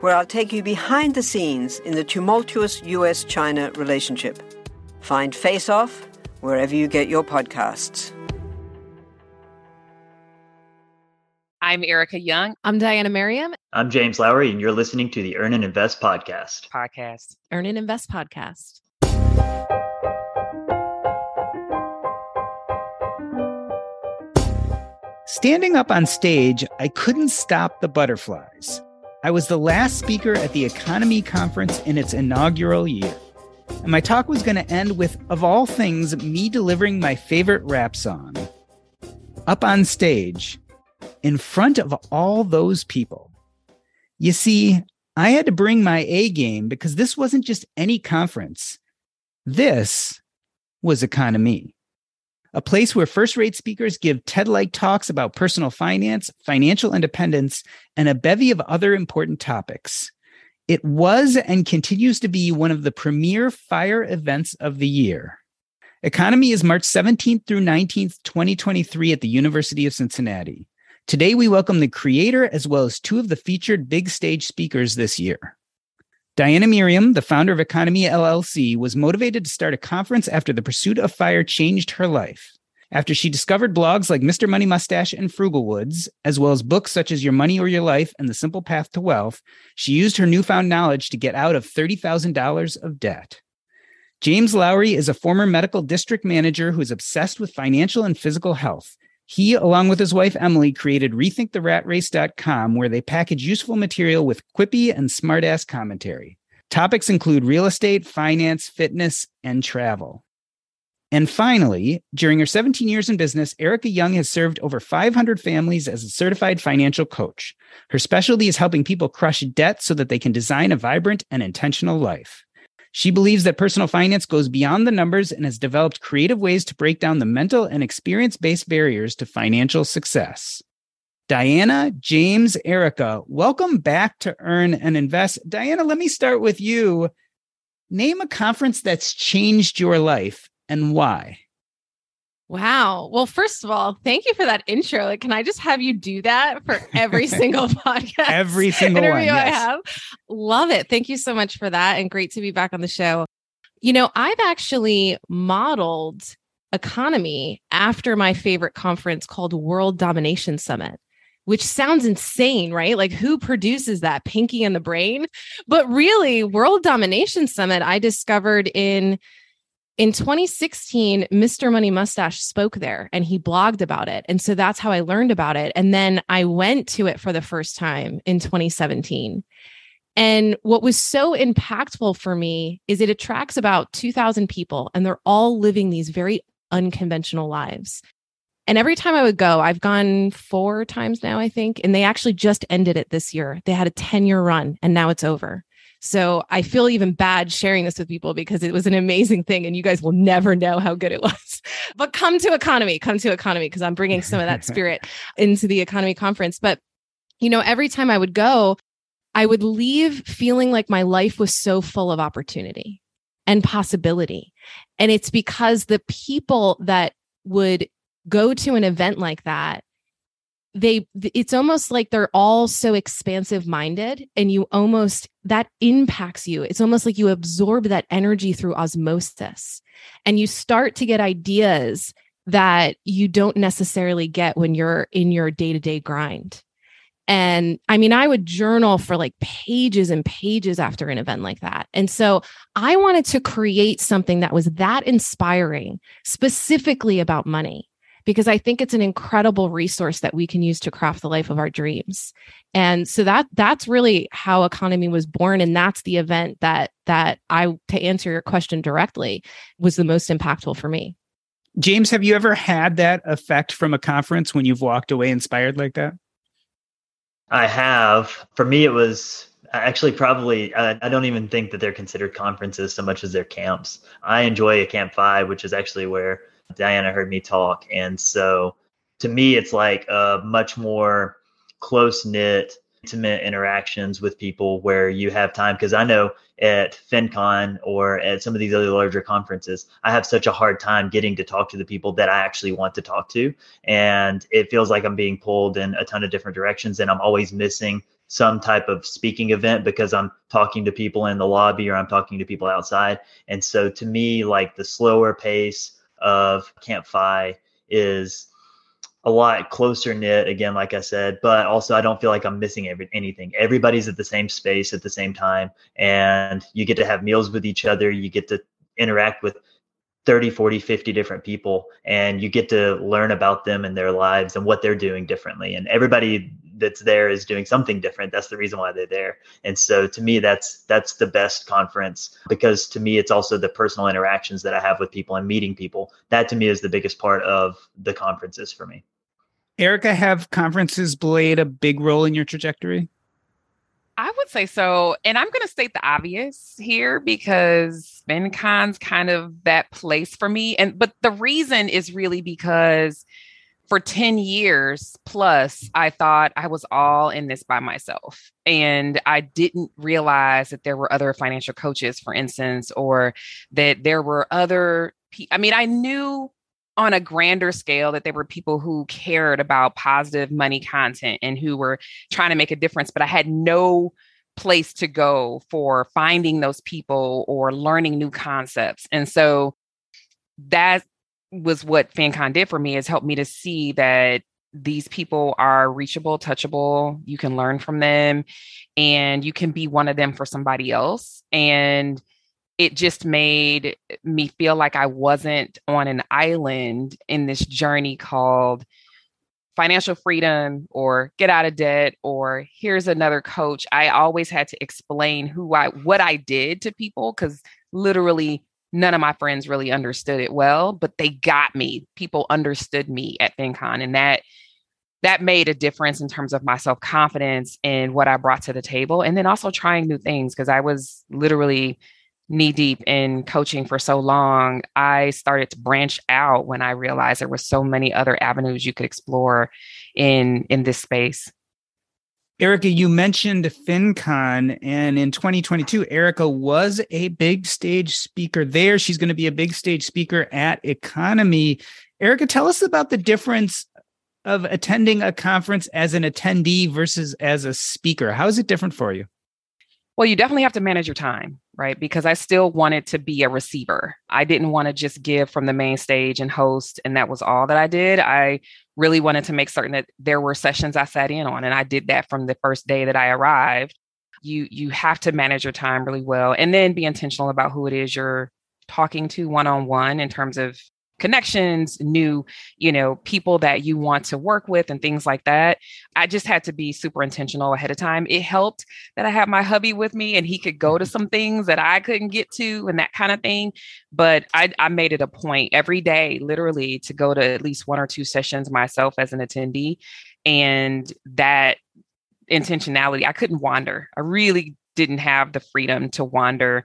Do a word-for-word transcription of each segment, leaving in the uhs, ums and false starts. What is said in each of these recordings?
where I'll take you behind the scenes in the tumultuous U S China relationship. Find Face Off wherever you get your podcasts. I'm Erica Young. I'm Diana Merriam. I'm James Lowry, and you're listening to the Earn and Invest Podcast. Podcast. Earn and Invest Podcast. Standing up on stage, I couldn't stop the butterflies. I was the last speaker at the EconoMe Conference in its inaugural year. And my talk was going to end with, of all things, me delivering my favorite rap song. Up on stage, in front of all those people. You see, I had to bring my A game because this wasn't just any conference. This was EconoMe, a place where first-rate speakers give TED-like talks about personal finance, financial independence, and a bevy of other important topics. It was and continues to be one of the premier FIRE events of the year. EconoMe is March seventeenth through nineteenth, twenty twenty-three at the University of Cincinnati. Today, we welcome the creator as well as two of the featured big stage speakers this year. Diana Merriam, the founder of EconoMe L L C, was motivated to start a conference after the pursuit of FIRE changed her life. After she discovered blogs like Mister Money Mustache and Frugal Woods, as well as books such as Your Money or Your Life and The Simple Path to Wealth, she used her newfound knowledge to get out of thirty thousand dollars of debt. James Lowry is a former medical district manager who is obsessed with financial and physical health. He, along with his wife, Emily, created Rethink The Rat Race dot com, where they package useful material with quippy and smart-ass commentary. Topics include real estate, finance, fitness, and travel. And finally, during her seventeen years in business, Erica Young has served over five hundred families as a certified financial coach. Her specialty is helping people crush debt so that they can design a vibrant and intentional life. She believes that personal finance goes beyond the numbers and has developed creative ways to break down the mental and experience-based barriers to financial success. Diana, James, Erica, welcome back to Earn and Invest. Diana, let me start with you. Name a conference that's changed your life and why. Wow. Well, first of all, thank you for that intro. Like, can I just have you do that for every single podcast? Every single interview one, yes. I have. Love it. Thank you so much for that. And great to be back on the show. You know, I've actually modeled EconoMe after my favorite conference called World Domination Summit, which sounds insane, right? Like, who produces that? Pinky and the Brain? But really, World Domination Summit, I discovered in In twenty sixteen, Mister Money Mustache spoke there and he blogged about it. And so that's how I learned about it. And then I went to it for the first time in twenty seventeen. And what was so impactful for me is it attracts about two thousand people and they're all living these very unconventional lives. And every time I would go, I've gone four times now, I think, and they actually just ended it this year. They had a ten-year run and now it's over. So I feel even bad sharing this with people because it was an amazing thing and you guys will never know how good it was. But come to EconoMe, come to EconoMe because I'm bringing some of that spirit into the EconoMe conference. But, you know, every time I would go, I would leave feeling like my life was so full of opportunity and possibility. And it's because the people that would go to an event like that, they, it's almost like they're all so expansive minded and you almost, that impacts you. It's almost like you absorb that energy through osmosis and you start to get ideas that you don't necessarily get when you're in your day-to-day grind. And I mean, I would journal for like pages and pages after an event like that. And so I wanted to create something that was that inspiring, specifically about money, because I think it's an incredible resource that we can use to craft the life of our dreams. And so that that's really how EconoMe was born. And that's the event that that I, to answer your question directly, was the most impactful for me. James, have you ever had that effect from a conference when you've walked away inspired like that? I have. For me, it was actually probably, uh, I don't even think that they're considered conferences so much as they're camps. I enjoy a Camp Fi, which is actually where Diana heard me talk. And so to me, it's like a much more close-knit, intimate interactions with people where you have time. Because I know at FinCon or at some of these other larger conferences, I have such a hard time getting to talk to the people that I actually want to talk to. And it feels like I'm being pulled in a ton of different directions. And I'm always missing some type of speaking event because I'm talking to people in the lobby or I'm talking to people outside. And so to me, like the slower pace of Camp Fi is a lot closer knit, again, like I said, but also I don't feel like I'm missing every, anything. Everybody's at the same space at the same time, and you get to have meals with each other. You get to interact with thirty, forty, fifty different people, and you get to learn about them and their lives and what they're doing differently. And everybody that's there is doing something different. That's the reason why they're there. And so to me, that's that's the best conference, because to me, it's also the personal interactions that I have with people and meeting people. That to me is the biggest part of the conferences for me. Erica, have conferences played a big role in your trajectory? I would say so. And I'm going to state the obvious here, because FinCon's kind of that place for me. And but the reason is really because for ten years plus, I thought I was all in this by myself. And I didn't realize that there were other financial coaches, for instance, or that there were other people. I mean, I knew on a grander scale that there were people who cared about positive money content and who were trying to make a difference, but I had no place to go for finding those people or learning new concepts. And so that was what FinCon did for me, is helped me to see that these people are reachable, touchable. You can learn from them and you can be one of them for somebody else. And it just made me feel like I wasn't on an island in this journey called financial freedom or get out of debt or here's another coach. I always had to explain who I, what I did to people, because literally none of my friends really understood it well, but they got me. People understood me at FinCon, and that that made a difference in terms of my self-confidence and what I brought to the table. And then also trying new things, because I was literally knee deep in coaching for so long. I started to branch out when I realized there were so many other avenues you could explore in, in this space. Erica, you mentioned FinCon, and in twenty twenty-two, Erica was a big stage speaker there. She's going to be a big stage speaker at EconoMe. Erica, tell us about the difference of attending a conference as an attendee versus as a speaker. How is it different for you? Well, you definitely have to manage your time, right? Because I still wanted to be a receiver. I didn't want to just give from the main stage and host, and that was all that I did. I really wanted to make certain that there were sessions I sat in on, and I did that from the first day that I arrived. You you have to manage your time really well, and then be intentional about who it is you're talking to one-on-one in terms of connections, new, you know, people that you want to work with and things like that. I just had to be super intentional ahead of time. It helped that I had my hubby with me and he could go to some things that I couldn't get to and that kind of thing. But I, I made it a point every day, literally, to go to at least one or two sessions myself as an attendee. And that intentionality, I couldn't wander. I really didn't have the freedom to wander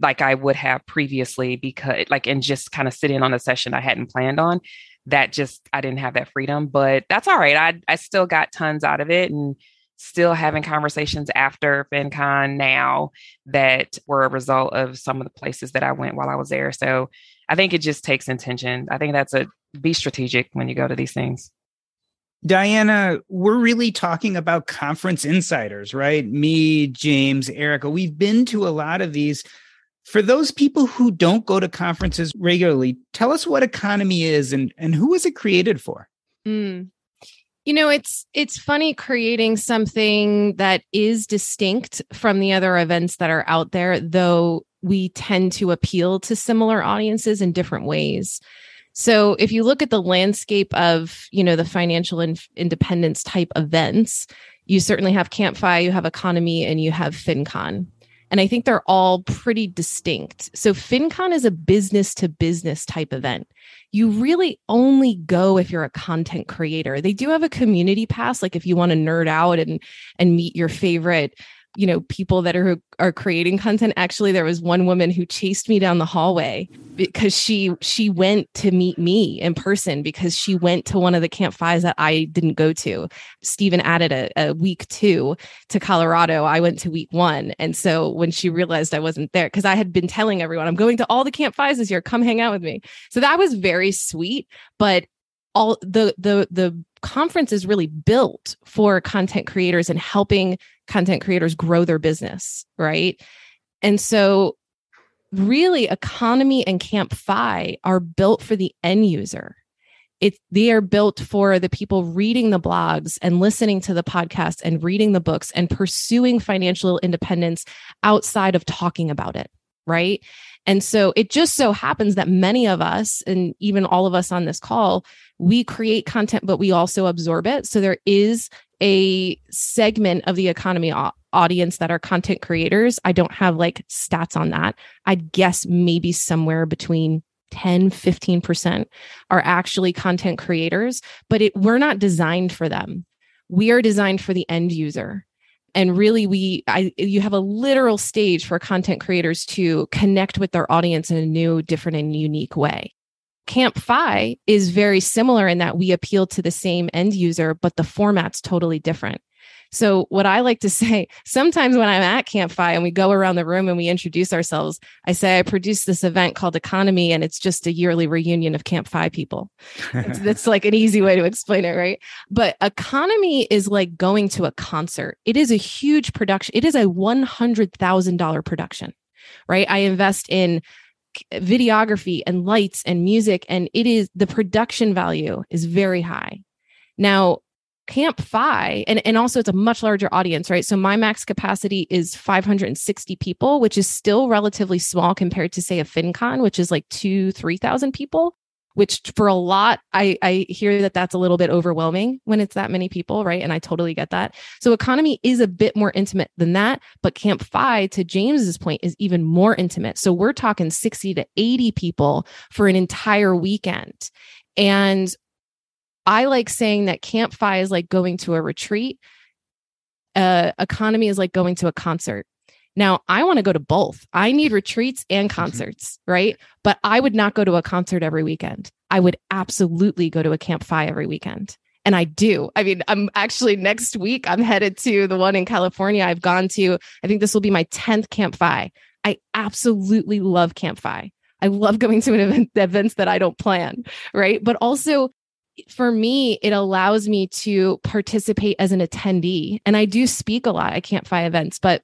like I would have previously, because like, and just kind of sit in on a session I hadn't planned on. That just, I didn't have that freedom, but that's all right. I I still got tons out of it, and still having conversations after FinCon now that were a result of some of the places that I went while I was there. So I think it just takes intention. I think that's a, be strategic when you go to these things. Diana, we're really talking about conference insiders, right? Me, James, Erica, we've been to a lot of these. For those people who don't go to conferences regularly, tell us what EconoMe is and, and who was it created for? Mm. You know, it's it's funny creating something that is distinct from the other events that are out there, though we tend to appeal to similar audiences in different ways. So if you look at the landscape of, you know, the financial in- independence type events, you certainly have Camp Fi, you have EconoMe, and you have FinCon. And I think they're all pretty distinct. So FinCon is a business to business type event. You really only go if you're a content creator. They do have a community pass, like if you want to nerd out and and meet your favorite, you know, people that are are creating content. Actually, there was one woman who chased me down the hallway because she she went to meet me in person because she went to one of the Camp Fi's that I didn't go to. Stephen added a, a week two to Colorado. I went to week one. And so when she realized I wasn't there, because I had been telling everyone, I'm going to all the Camp Fi's this year, come hang out with me. So that was very sweet. But all the the the conference is really built for content creators and helping content creators grow their business, right? And so really EconoMe and Camp Fi are built for the end user. It, they are built for the people reading the blogs and listening to the podcasts and reading the books and pursuing financial independence outside of talking about it, right? And so it just so happens that many of us, and even all of us on this call, we create content, but we also absorb it. So there is a segment of the EconoMe audience that are content creators. I don't have like stats on that. I'd guess maybe somewhere between ten, fifteen percent are actually content creators, but it, we're not designed for them. We are designed for the end user. And really, we I, you have a literal stage for content creators to connect with their audience in a new, different, and unique way. Camp Fi is very similar in that we appeal to the same end user, but the format's totally different. So what I like to say, sometimes when I'm at Camp Fi and we go around the room and we introduce ourselves, I say, I produce this event called EconoMe, and it's just a yearly reunion of Camp Fi people. That's, that's like an easy way to explain it, right? But EconoMe is like going to a concert. It is a huge production. It is a one hundred thousand dollars production, right? I invest in videography and lights and music, and it is, the production value is very high. Now, Camp Fi, and, and also it's a much larger audience, right? So my max capacity is five hundred sixty people, which is still relatively small compared to, say, a FinCon, which is like two, three thousand people, which for a lot, I, I hear that that's a little bit overwhelming when it's that many people, right? And I totally get that. So EconoMe is a bit more intimate than that, but Camp Fi, to James's point, is even more intimate. So we're talking sixty to eighty people for an entire weekend. And I like saying that Camp Fi is like going to a retreat. Uh, EconoMe is like going to a concert. Now, I want to go to both. I need retreats and concerts, mm-hmm. right? But I would not go to a concert every weekend. I would absolutely go to a Camp Fi every weekend. And I do. I mean, I'm actually next week, I'm headed to the one in California I've gone to. I think this will be my tenth Camp Fi. I absolutely love Camp Fi. I love going to an event, events that I don't plan, right? But also, for me, it allows me to participate as an attendee. And I do speak a lot at Camp Fi events, but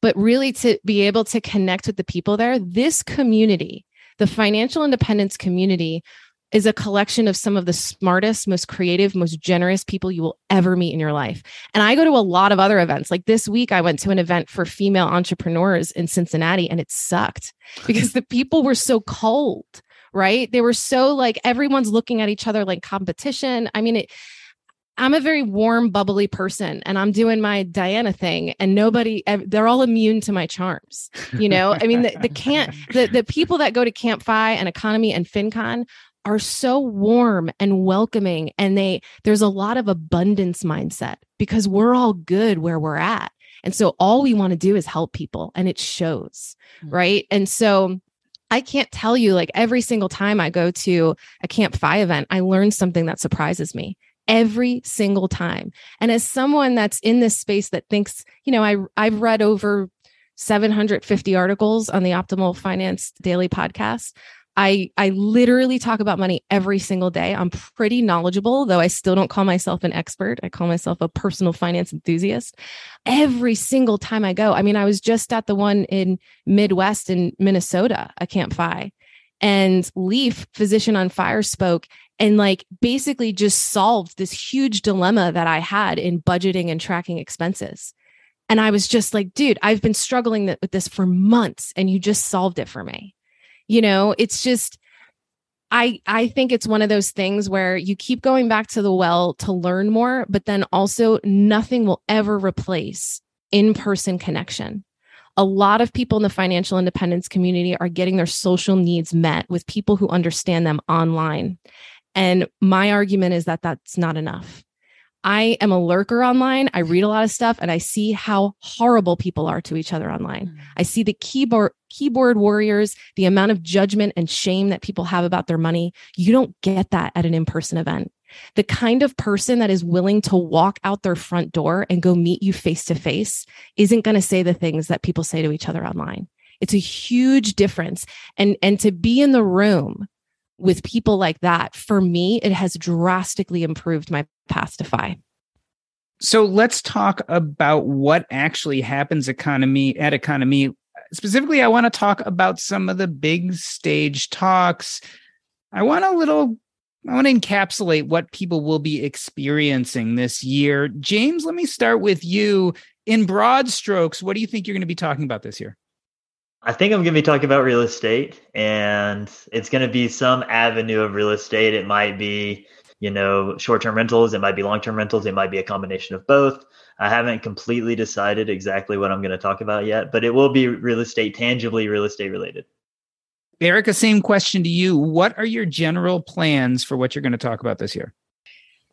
but really to be able to connect with the people there. This community, the financial independence community, is a collection of some of the smartest, most creative, most generous people you will ever meet in your life. And I go to a lot of other events. Like this week, I went to an event for female entrepreneurs in Cincinnati, and it sucked because the people were so cold. Right? They were so like, everyone's looking at each other like competition. I mean, it, I'm a very warm, bubbly person, and I'm doing my Diana thing, and nobody, they're all immune to my charms. You know, I mean, the, the can't, the, the people that go to Camp Fi and EconoMe and FinCon are so warm and welcoming. And they, there's a lot of abundance mindset because we're all good where we're at. And so all we want to do is help people, and it shows. Right. And so I can't tell you, like every single time I go to a Camp Fi event, I learn something that surprises me every single time. And as someone that's in this space that thinks, you know, I, I've read over seven hundred fifty articles on the Optimal Finance Daily podcast. I, I literally talk about money every single day. I'm pretty knowledgeable, though I still don't call myself an expert. I call myself a personal finance enthusiast. Every single time I go, I mean, I was just at the one in Midwest in Minnesota, a Camp Fi, and Leaf, Physician on Fire, spoke, and like basically just solved this huge dilemma that I had in budgeting and tracking expenses. And I was just like, dude, I've been struggling th- with this for months and you just solved it for me. You know, it's just, I, I think it's one of those things where you keep going back to the well to learn more, but then also nothing will ever replace in-person connection. A lot of people in the financial independence community are getting their social needs met with people who understand them online. And my argument is that that's not enough. I am a lurker online. I read a lot of stuff and I see how horrible people are to each other online. Mm-hmm. I see the keyboard keyboard warriors, the amount of judgment and shame that people have about their money. You don't get that at an in-person event. The kind of person that is willing to walk out their front door and go meet you face to face isn't going to say the things that people say to each other online. It's a huge difference. And, and to be in the room with people like that, for me, it has drastically improved my path to Fi. So let's talk about what actually happens economy at EconoMe. Specifically, I want to talk about some of the big stage talks. I want a little... I want to encapsulate what people will be experiencing this year. James, let me start with you. In broad strokes, what do you think you're going to be talking about this year? I think I'm going to be talking about real estate, and it's going to be some avenue of real estate. It might be, you know, short-term rentals. It might be long-term rentals. It might be a combination of both. I haven't completely decided exactly what I'm going to talk about yet, but it will be real estate, tangibly real estate related. Erica, same question to you. What are your general plans for what you're going to talk about this year?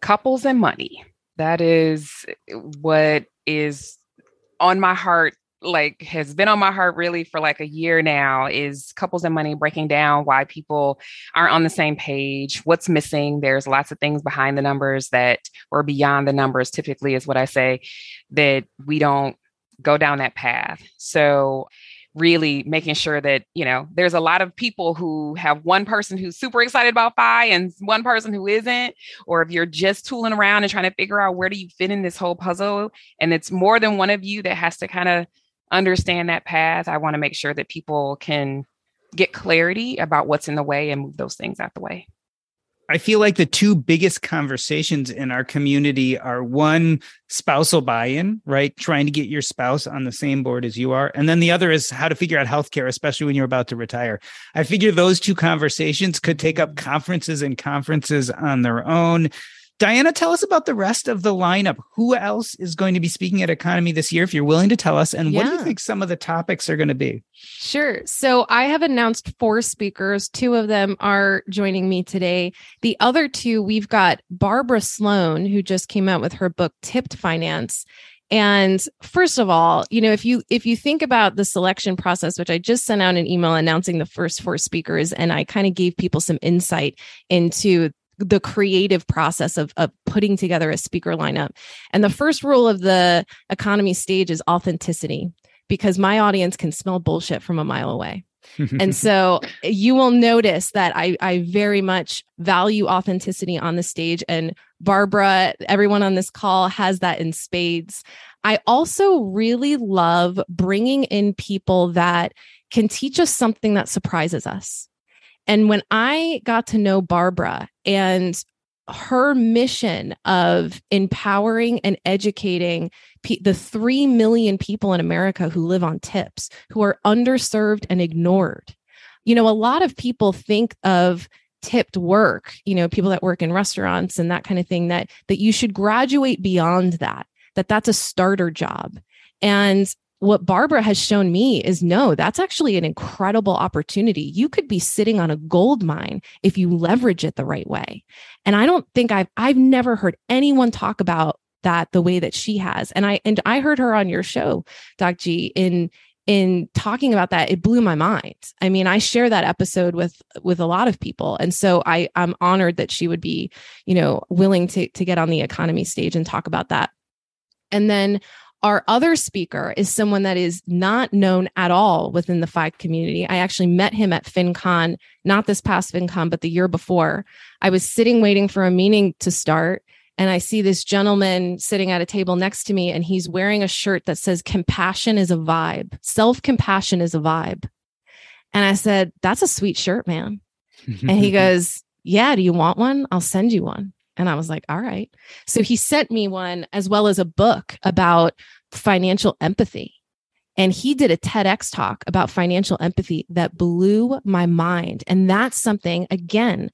Couples and money. That is what is on my heart, like has been on my heart really for like a year now, is couples and money, breaking down why people aren't on the same page, what's missing. There's lots of things behind the numbers that, or beyond the numbers typically is what I say, that we don't go down that path. So really making sure that, you know, there's a lot of people who have one person who's super excited about Fi and one person who isn't, or if you're just tooling around and trying to figure out where do you fit in this whole puzzle, and it's more than one of you that has to kind of understand that path. I want to make sure that people can get clarity about what's in the way and move those things out the way. I feel like the two biggest conversations in our community are one, spousal buy-in, right? Trying to get your spouse on the same board as you are. And then the other is how to figure out healthcare, especially when you're about to retire. I figure those two conversations could take up conferences and conferences on their own. Diana, tell us about the rest of the lineup. Who else is going to be speaking at EconoMe this year, if you're willing to tell us? And yeah. What do you think some of the topics are going to be? Sure. So I have announced four speakers. Two of them are joining me today. The other two, we've got Barbara Sloan, who just came out with her book, Tipped Finance. And first of all, you know, if you if you think about the selection process, which I just sent out an email announcing the first four speakers, and I kind of gave people some insight into the creative process of, of putting together a speaker lineup. And the first rule of the EconoMe stage is authenticity, because my audience can smell bullshit from a mile away. And so you will notice that I, I very much value authenticity on the stage. And Barbara, everyone on this call has that in spades. I also really love bringing in people that can teach us something that surprises us. And when I got to know Barbara and her mission of empowering and educating pe- the three million people in America who live on tips, who are underserved and ignored. You know, a lot of people think of tipped work, you know, people that work in restaurants and that kind of thing, that that you should graduate beyond that, that that's a starter job. And what Barbara has shown me is, no, that's actually an incredible opportunity. You could be sitting on a gold mine if you leverage it the right way. And I don't think I've, I've never heard anyone talk about that the way that she has. And I, and I heard her on your show, Doc G, in, in talking about that. It blew my mind. I mean, I share that episode with, with a lot of people. And so I, I'm honored that she would be, you know, willing to, to get on the EconoMe stage and talk about that. And then our other speaker is someone that is not known at all within the Fi community. I actually met him at FinCon, not this past FinCon, but the year before. I was sitting waiting for a meeting to start, and I see this gentleman sitting at a table next to me, and he's wearing a shirt that says, "Compassion is a vibe. Self-compassion is a vibe." And I said, "That's a sweet shirt, man." And he goes, yeah, do you want one? I'll send you one. And I was like, all right. So he sent me one, as well as a book about financial empathy. And he did a TEDx talk about financial empathy that blew my mind. And that's something, again,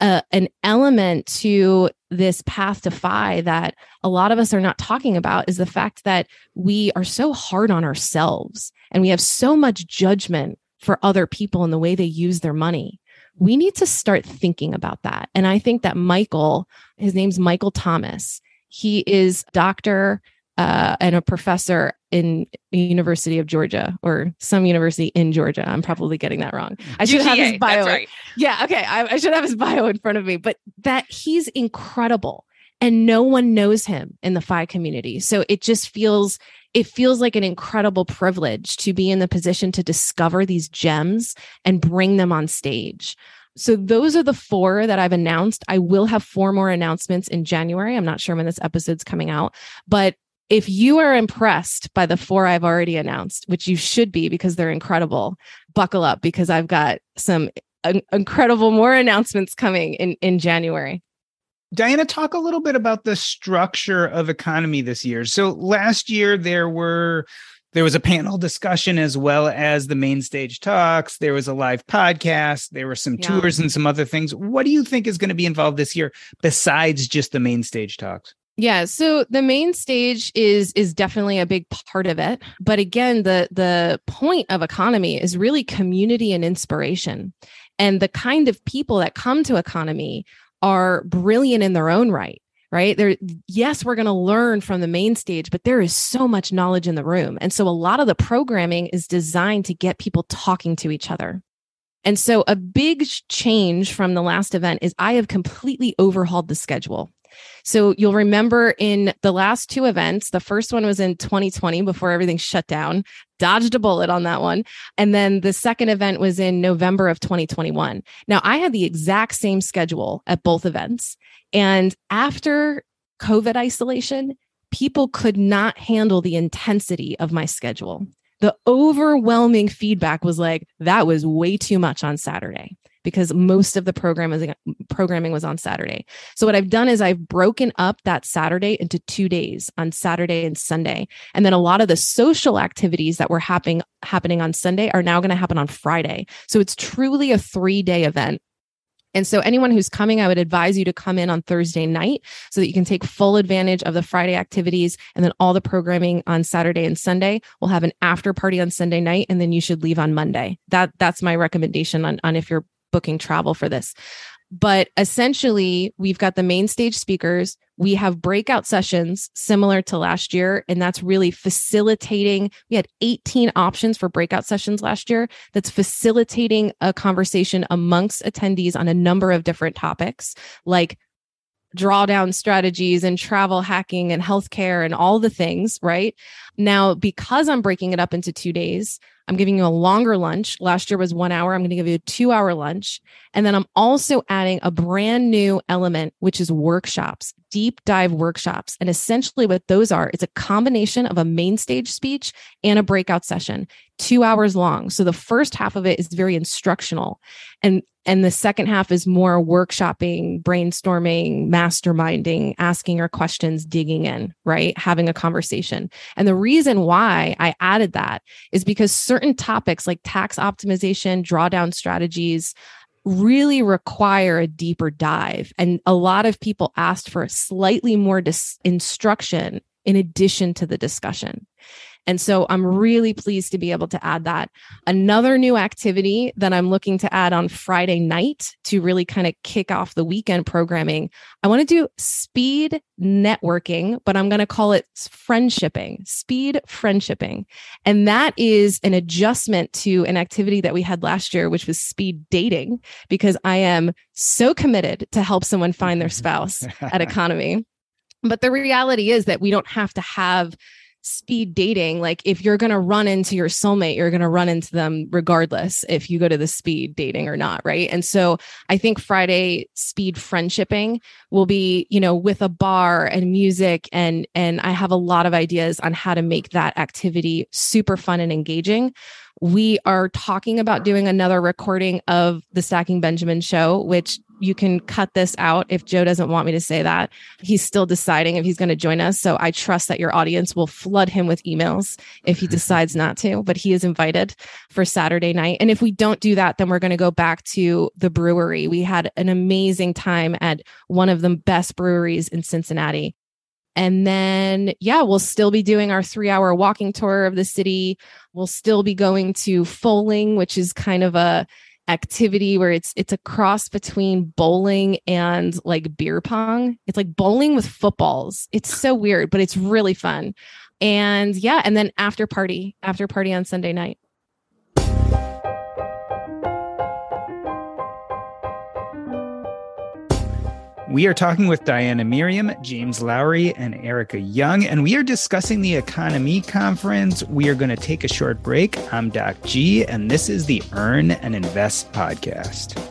uh, an element to this path to F I that a lot of us are not talking about, is the fact that we are so hard on ourselves and we have so much judgment for other people and the way they use their money. We need to start thinking about that. And I think that Michael, his name's Michael Thomas, he is doctor uh, and a professor in the University of Georgia, or some university in Georgia. I'm probably getting that wrong. I should U G A, have his bio. That's right. Yeah. Okay. I, I should have his bio in front of me, but that he's incredible and no one knows him in the F I community. So it just feels It feels like an incredible privilege to be in the position to discover these gems and bring them on stage. So those are the four that I've announced. I will have four more announcements in January. I'm not sure when this episode's coming out, but if you are impressed by the four I've already announced, which you should be because they're incredible, buckle up because I've got some incredible more announcements coming in, in January. Diana, talk a little bit about the structure of EconoMe this year. So last year there were there was a panel discussion as well as the main stage talks. There was a live podcast. There were some yeah. tours and some other things. What do you think is going to be involved this year besides just the main stage talks? Yeah, so the main stage is is definitely a big part of it. But again, the the point of EconoMe is really community and inspiration, and the kind of people that come to EconoMe are brilliant in their own right, right? They're, yes, we're going to learn from the main stage, but there is so much knowledge in the room. And so a lot of the programming is designed to get people talking to each other. And so a big change from the last event is I have completely overhauled the schedule. So you'll remember in the last two events, the first one was in twenty twenty before everything shut down, dodged a bullet on that one. And then the second event was in November of twenty twenty-one. Now I had the exact same schedule at both events. And after COVID isolation, people could not handle the intensity of my schedule. The overwhelming feedback was like, that was way too much on Saturday, because most of the program is, programming was on Saturday. So what I've done is I've broken up that Saturday into two days, on Saturday and Sunday. And then a lot of the social activities that were happening happening on Sunday are now going to happen on Friday. So it's truly a three-day event. And so anyone who's coming, I would advise you to come in on Thursday night so that you can take full advantage of the Friday activities and then all the programming on Saturday and Sunday. We'll have an after party on Sunday night, and then you should leave on Monday. That That's my recommendation on, on if you're booking travel for this. But essentially, we've got the main stage speakers. We have breakout sessions similar to last year, and that's really facilitating. We had eighteen options for breakout sessions last year. That's facilitating a conversation amongst attendees on a number of different topics, like drawdown strategies and travel hacking and healthcare and all the things, right? Now, because I'm breaking it up into two days, I'm giving you a longer lunch. Last year was one hour. I'm going to give you a two hour lunch. And then I'm also adding a brand new element, which is workshops, deep dive workshops. And essentially what those are, it's a combination of a main stage speech and a breakout session, two hours long. So the first half of it is very instructional. And, and the second half is more workshopping, brainstorming, masterminding, asking your questions, digging in, right? Having a conversation. And the reason why I added that is because certain Certain topics like tax optimization, drawdown strategies really require a deeper dive. And a lot of people asked for slightly more dis- instruction in addition to the discussion. And so I'm really pleased to be able to add that. Another new activity that I'm looking to add on Friday night to really kind of kick off the weekend programming, I want to do speed networking, but I'm going to call it friendshipping, speed friendshipping. And that is an adjustment to an activity that we had last year, which was speed dating, because I am so committed to help someone find their spouse at EconoMe. But the reality is that we don't have to have speed dating. Like if you're going to run into your soulmate, you're going to run into them regardless if you go to the speed dating or not. Right. And so I think Friday speed friendshipping will be, you know, with a bar and music. And, and I have a lot of ideas on how to make that activity super fun and engaging. We are talking about doing another recording of the Stacking Benjamin show, which you can cut this out if Joe doesn't want me to say that. He's still deciding if he's going to join us. So I trust that your audience will flood him with emails if he decides not to, but he is invited for Saturday night. And if we don't do that, then we're going to go back to the brewery. We had an amazing time at one of the best breweries in Cincinnati. And then, yeah, we'll still be doing our three-hour walking tour of the city. We'll still be going to foaling, which is kind of a activity where it's it's a cross between bowling and like beer pong. It's like bowling with footballs. It's so weird, but it's really fun. And yeah, and then after party, after party on Sunday night. We are talking with Diana Merriam, James Lowry, and Erica Young, and we are discussing the EconoMe Conference. We are going to take a short break. I'm Doc G, and this is the Earn and Invest Podcast.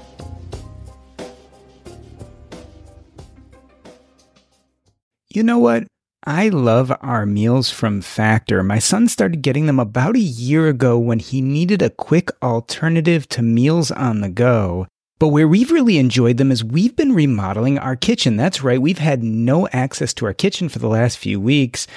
You know what? I love our meals from Factor. My son started getting them about a year ago when he needed a quick alternative to meals on the go. But where we've really enjoyed them is we've been remodeling our kitchen. That's right. We've had no access to our kitchen for the last few weeks.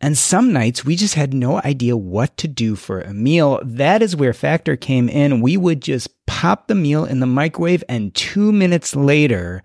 And some nights we just had no idea what to do for a meal. That is where Factor came in. We would just pop the meal in the microwave and two minutes later,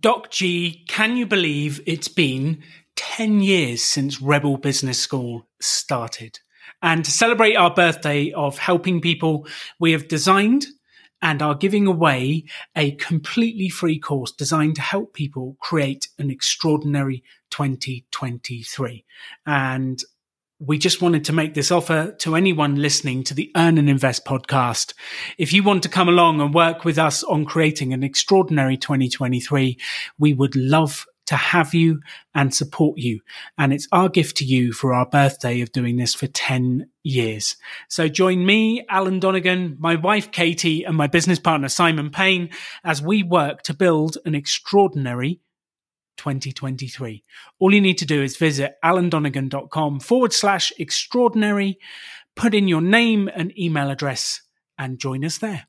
Doc G, can you believe it's been ten years since Rebel Business School started? And to celebrate our birthday of helping people, we have designed and are giving away a completely free course designed to help people create an extraordinary twenty twenty-three. And we just wanted to make this offer to anyone listening to the Earn and Invest podcast. If you want to come along and work with us on creating an extraordinary twenty twenty-three, we would love to have you and support you. And it's our gift to you for our birthday of doing this for ten years. So join me, Alan Donegan, my wife, Katie, and my business partner, Simon Payne, as we work to build an extraordinary twenty twenty-three. All you need to do is visit alan donegan dot com forward slash extraordinary, put in your name and email address, and join us there.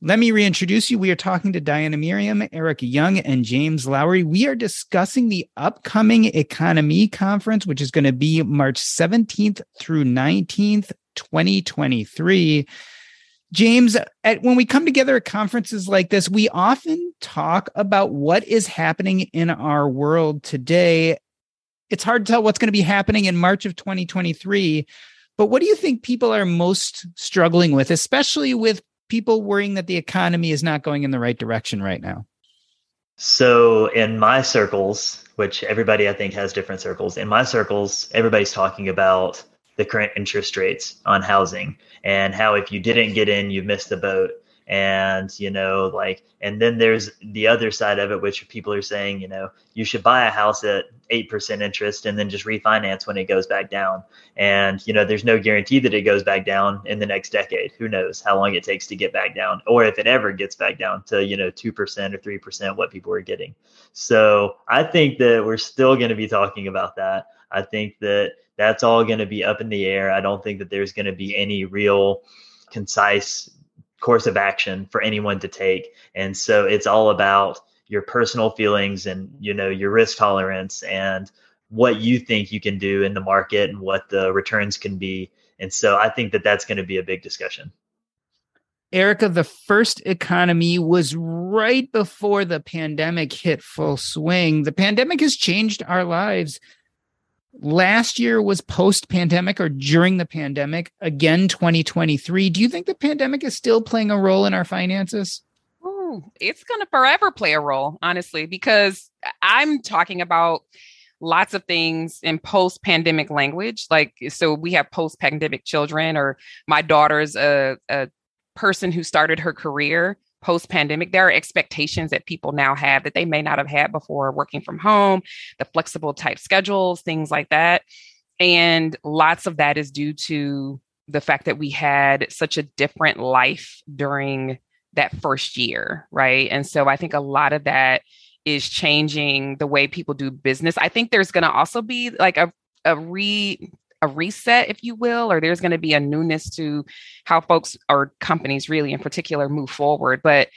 Let me reintroduce you. We are talking to Diana Merriam, Erica Young, and James Lowry. We are discussing the upcoming EconoMe Conference, which is going to be March seventeenth through nineteenth, twenty twenty-three. James, at, when we come together at conferences like this, we often talk about what is happening in our world today. It's hard to tell what's going to be happening in March of twenty twenty-three, but what do you think people are most struggling with, especially with people worrying that the economy is not going in the right direction right now? So in my circles, which everybody I think has different circles, in my circles, everybody's talking about the current interest rates on housing and how if you didn't get in, you missed the boat. And, you know, like, and then there's the other side of it, which people are saying, you know, you should buy a house at eight percent interest and then just refinance when it goes back down. And, you know, there's no guarantee that it goes back down in the next decade. Who knows how long it takes to get back down or if it ever gets back down to, you know, two percent or three percent what people are getting. So I think that we're still going to be talking about that. I think that that's all going to be up in the air. I don't think that there's going to be any real concise course of action for anyone to take. And so it's all about your personal feelings and, you know, your risk tolerance and what you think you can do in the market and what the returns can be. And so I think that that's going to be a big discussion. Erica, the first economy was right before the pandemic hit full swing. The pandemic has changed our lives. Last year was post-pandemic or during the pandemic, again, twenty twenty-three. Do you think the pandemic is still playing a role in our finances? Ooh, it's going to forever play a role, honestly, because I'm talking about lots of things in post-pandemic language. Like, so we have post-pandemic children, or my daughter's a, a person who started her career post-pandemic. There are expectations that people now have that they may not have had before, working from home, the flexible type schedules, things like that. And lots of that is due to the fact that we had such a different life during that first year, right? And so I think a lot of that is changing the way people do business. I think there's going to also be like a, a re... a reset, if you will, or there's going to be a newness to how folks or companies really in particular move forward. But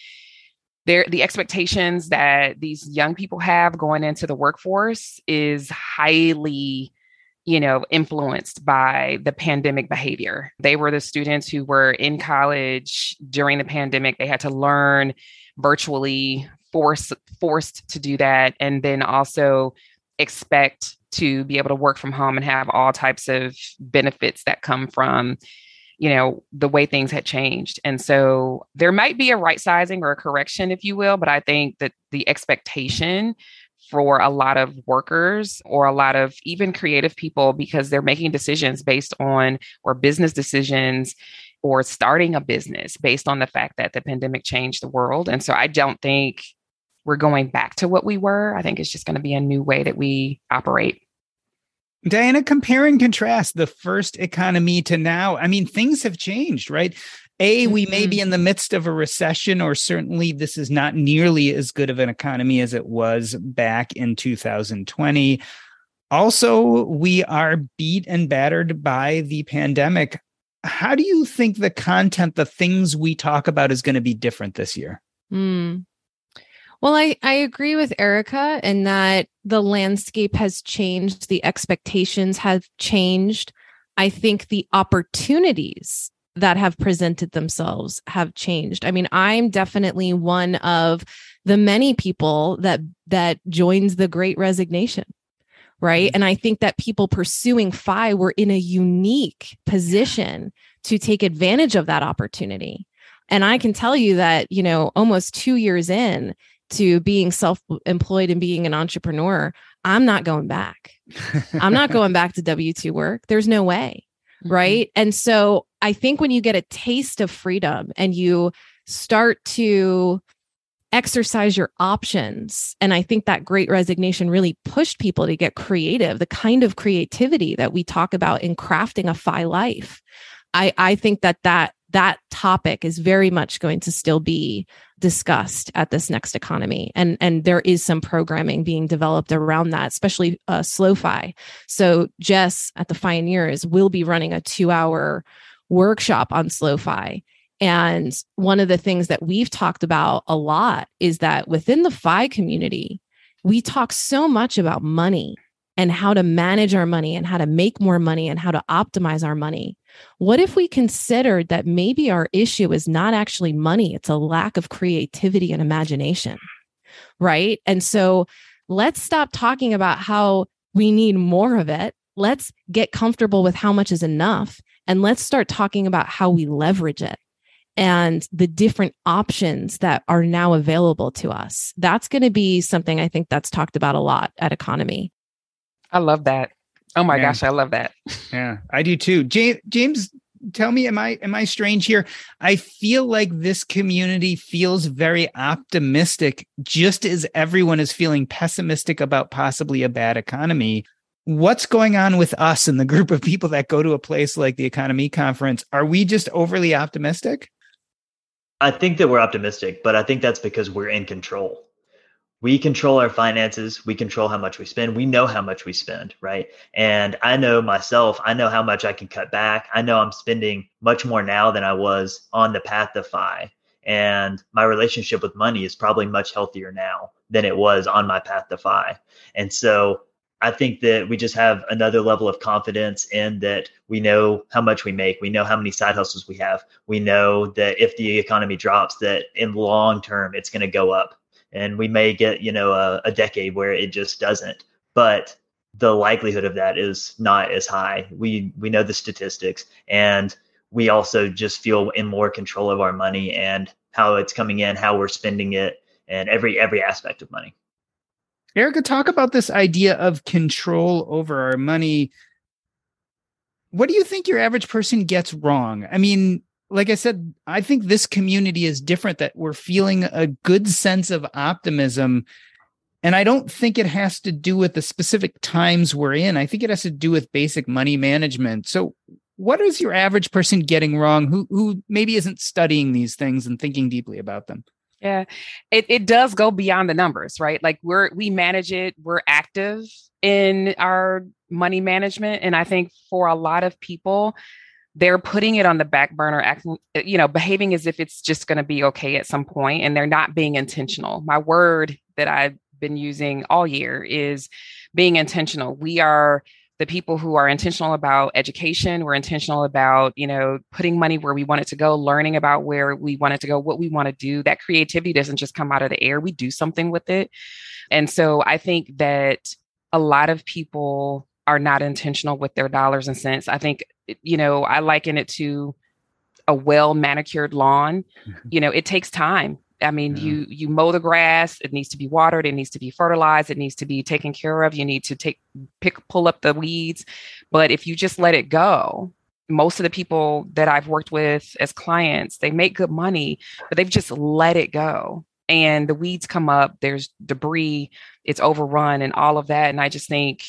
there, the expectations that these young people have going into the workforce is highly, you know, influenced by the pandemic behavior. They were the students who were in college during the pandemic. They had to learn virtually, forced, forced to do that. And then also expect to be able to work from home and have all types of benefits that come from, you know, the way things had changed. And so there might be a right sizing or a correction, if you will, but I think that the expectation for a lot of workers or a lot of even creative people, because they're making decisions based on, or business decisions or starting a business based on the fact that the pandemic changed the world. And so I don't think we're going back to what we were. I think it's just going to be a new way that we operate. Diana, compare and contrast the first economy to now. I mean, things have changed, right? A, we may be in the midst of a recession, or certainly this is not nearly as good of an economy as it was back in two thousand twenty. Also, we are beat and battered by the pandemic. How do you think the content, the things we talk about, is going to be different this year? Mm. Well, I, I agree with Erica in that the landscape has changed. The expectations have changed. I think the opportunities that have presented themselves have changed. I mean, I'm definitely one of the many people that that joins the Great Resignation, right? And I think that people pursuing F I were in a unique position to take advantage of that opportunity. And I can tell you that, you know, almost two years in, to being self-employed and being an entrepreneur, I'm not going back. I'm not going back to W two work. There's no way, right? Mm-hmm. And so I think when you get a taste of freedom and you start to exercise your options, and I think that Great Resignation really pushed people to get creative, the kind of creativity that we talk about in crafting a F I life. I, I think that that That topic is very much going to still be discussed at this next economy. And, and there is some programming being developed around that, especially uh, SlowFi. So Jess at the Fioneers will be running a two-hour workshop on SlowFi. And one of the things that we've talked about a lot is that within the F I community, we talk so much about money and how to manage our money and how to make more money and how to optimize our money. What if we considered that maybe our issue is not actually money, it's a lack of creativity and imagination, right? And so let's stop talking about how we need more of it. Let's get comfortable with how much is enough, and let's start talking about how we leverage it and the different options that are now available to us. That's going to be something I think that's talked about a lot at Economy. I love that. Oh my yeah. gosh, I love that. Yeah, I do too. James, James, tell me, am I am I strange here? I feel like this community feels very optimistic, just as everyone is feeling pessimistic about possibly a bad economy. What's going on with us and the group of people that go to a place like the EconoMe Conference? Are we just overly optimistic? I think that we're optimistic, but I think that's because we're in control. We control our finances. We control how much we spend. We know how much we spend, right? And I know myself, I know how much I can cut back. I know I'm spending much more now than I was on the path to F I. And my relationship with money is probably much healthier now than it was on my path to F I. And so I think that we just have another level of confidence in that we know how much we make. We know how many side hustles we have. We know that if the economy drops, that in long term, it's going to go up. And we may get, you know, a, a decade where it just doesn't. But the likelihood of that is not as high. We we know the statistics, and we also just feel in more control of our money and how it's coming in, how we're spending it, and every every aspect of money. Erica, talk about this idea of control over our money. What do you think your average person gets wrong? I mean, like I said, I think this community is different, that we're feeling a good sense of optimism. And I don't think it has to do with the specific times we're in. I think it has to do with basic money management. So what is your average person getting wrong who who maybe isn't studying these things and thinking deeply about them? Yeah, it it does go beyond the numbers, right? Like we're, we manage it, we're active in our money management. And I think for a lot of people, they're putting it on the back burner, acting, you know, behaving as if it's just going to be okay at some point, and they're not being intentional. My word that I've been using all year is being intentional. We are the people who are intentional about education. We're intentional about, you know, putting money where we want it to go, learning about where we want it to go, what we want to do. That creativity doesn't just come out of the air. We do something with it. And so I think that a lot of people are not intentional with their dollars and cents. I think, you know, I liken it to a well manicured lawn. You know, it takes time. I mean, yeah. you you mow the grass, it needs to be watered, it needs to be fertilized, it needs to be taken care of, you need to take pick pull up the weeds. But if you just let it go, most of the people that I've worked with as clients, they make good money, but they've just let it go. And the weeds come up, there's debris, it's overrun and all of that. And I just think,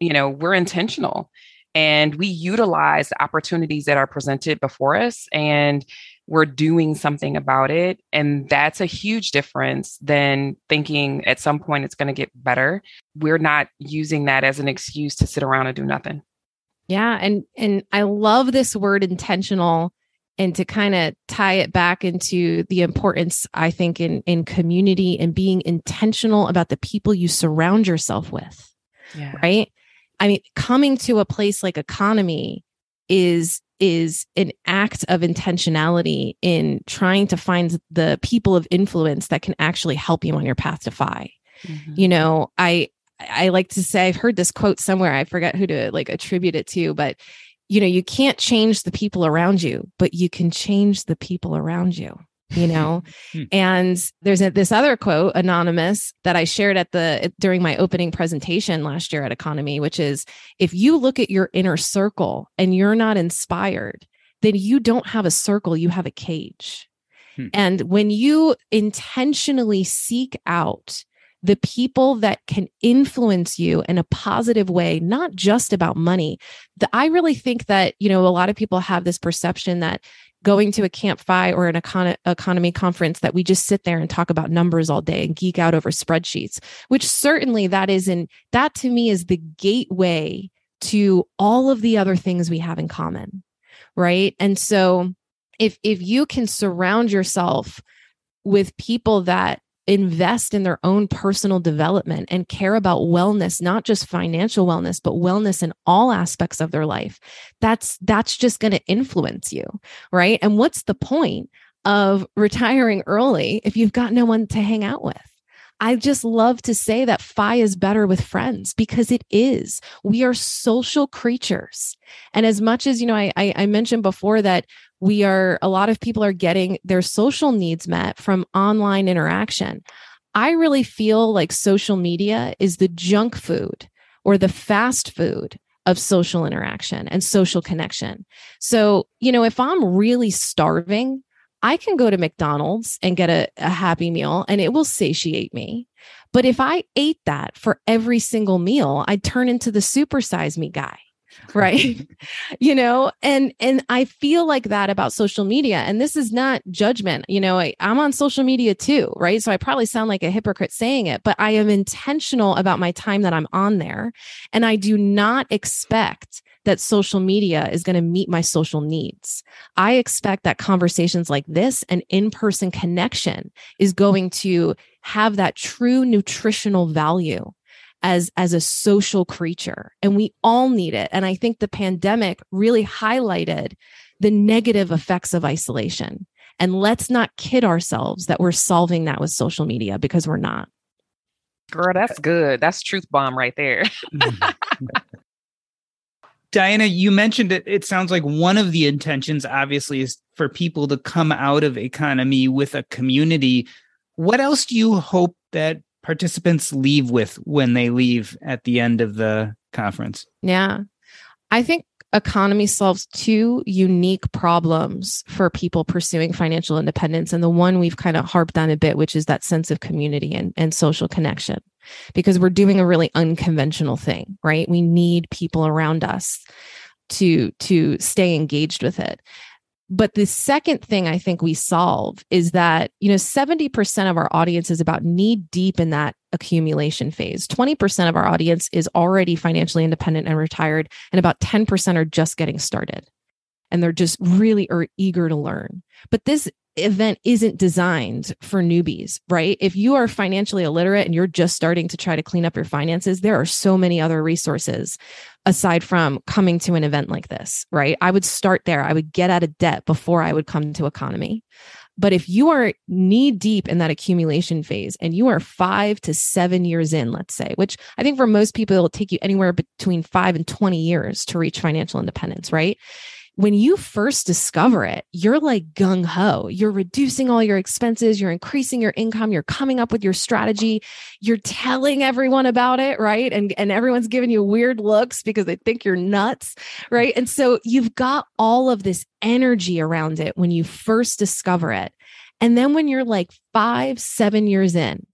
you know, we're intentional and we utilize the opportunities that are presented before us, and we're doing something about it. And that's a huge difference than thinking at some point it's going to get better. We're not using that as an excuse to sit around and do nothing. Yeah. And, and I love this word intentional, and to kind of tie it back into the importance, I think, in, in community and being intentional about the people you surround yourself with. Yeah. Right. I mean, coming to a place like EconoMe is is an act of intentionality in trying to find the people of influence that can actually help you on your path to Fi. Mm-hmm. You know, I, I like to say, I've heard this quote somewhere, I forgot who to like attribute it to, but you know, you can't change the people around you, but you can change the people around you, you know? And there's a, this other quote, anonymous, that I shared at the, during my opening presentation last year at EconoMe, which is, if you look at your inner circle and you're not inspired, then you don't have a circle, you have a cage. Hmm. And when you intentionally seek out the people that can influence you in a positive way, not just about money, the, I really think that, you know, a lot of people have this perception that going to a Camp Fi or an econ- EconoMe conference, that we just sit there and talk about numbers all day and geek out over spreadsheets, which certainly that is in, that to me is the gateway to all of the other things we have in common, right? And so if if you can surround yourself with people that invest in their own personal development and care about wellness, not just financial wellness, but wellness in all aspects of their life, that's, that's just going to influence you, right? And what's the point of retiring early if you've got no one to hang out with? I just love to say that Fi is better with friends, because it is. We are social creatures. And as much as, you know, I, I, I mentioned before that we are, a lot of people are getting their social needs met from online interaction. I really feel like social media is the junk food or the fast food of social interaction and social connection. So, you know, if I'm really starving, I can go to McDonald's and get a, a Happy Meal and it will satiate me. But if I ate that for every single meal, I'd turn into the supersize me guy, right? You know, and, and I feel like that about social media. And this is not judgment. You know, I, I'm on social media too, right? So I probably sound like a hypocrite saying it, but I am intentional about my time that I'm on there. And I do not expect that social media is going to meet my social needs. I expect that conversations like this and in-person connection is going to have that true nutritional value as, as a social creature, and we all need it. And I think the pandemic really highlighted the negative effects of isolation. And let's not kid ourselves that we're solving that with social media, because we're not. Girl, that's good. That's truth bomb right there. Diana, you mentioned it. It sounds like one of the intentions, obviously, is for people to come out of EconoMe with a community. What else do you hope that participants leave with when they leave at the end of the conference? Yeah, I think EconoMe solves two unique problems for people pursuing financial independence. And the one we've kind of harped on a bit, which is that sense of community and, and social connection, because we're doing a really unconventional thing, right? We need people around us to, to stay engaged with it. But the second thing I think we solve is that, you know, seventy percent of our audience is about knee deep in that accumulation phase. twenty percent of our audience is already financially independent and retired, and about ten percent are just getting started. And they're just really are eager to learn. But this event isn't designed for newbies, right? If you are financially illiterate and you're just starting to try to clean up your finances, there are so many other resources aside from coming to an event like this, right? I would start there. I would get out of debt before I would come to EconoMe. But if you are knee deep in that accumulation phase and you are five to seven years in, let's say, which I think for most people, it'll take you anywhere between five and twenty years to reach financial independence, right? When you first discover it, you're like gung ho. You're reducing all your expenses. You're increasing your income. You're coming up with your strategy. You're telling everyone about it, right? And, and everyone's giving you weird looks because they think you're nuts, right? And so you've got all of this energy around it when you first discover it. And then when you're like five, seven years in,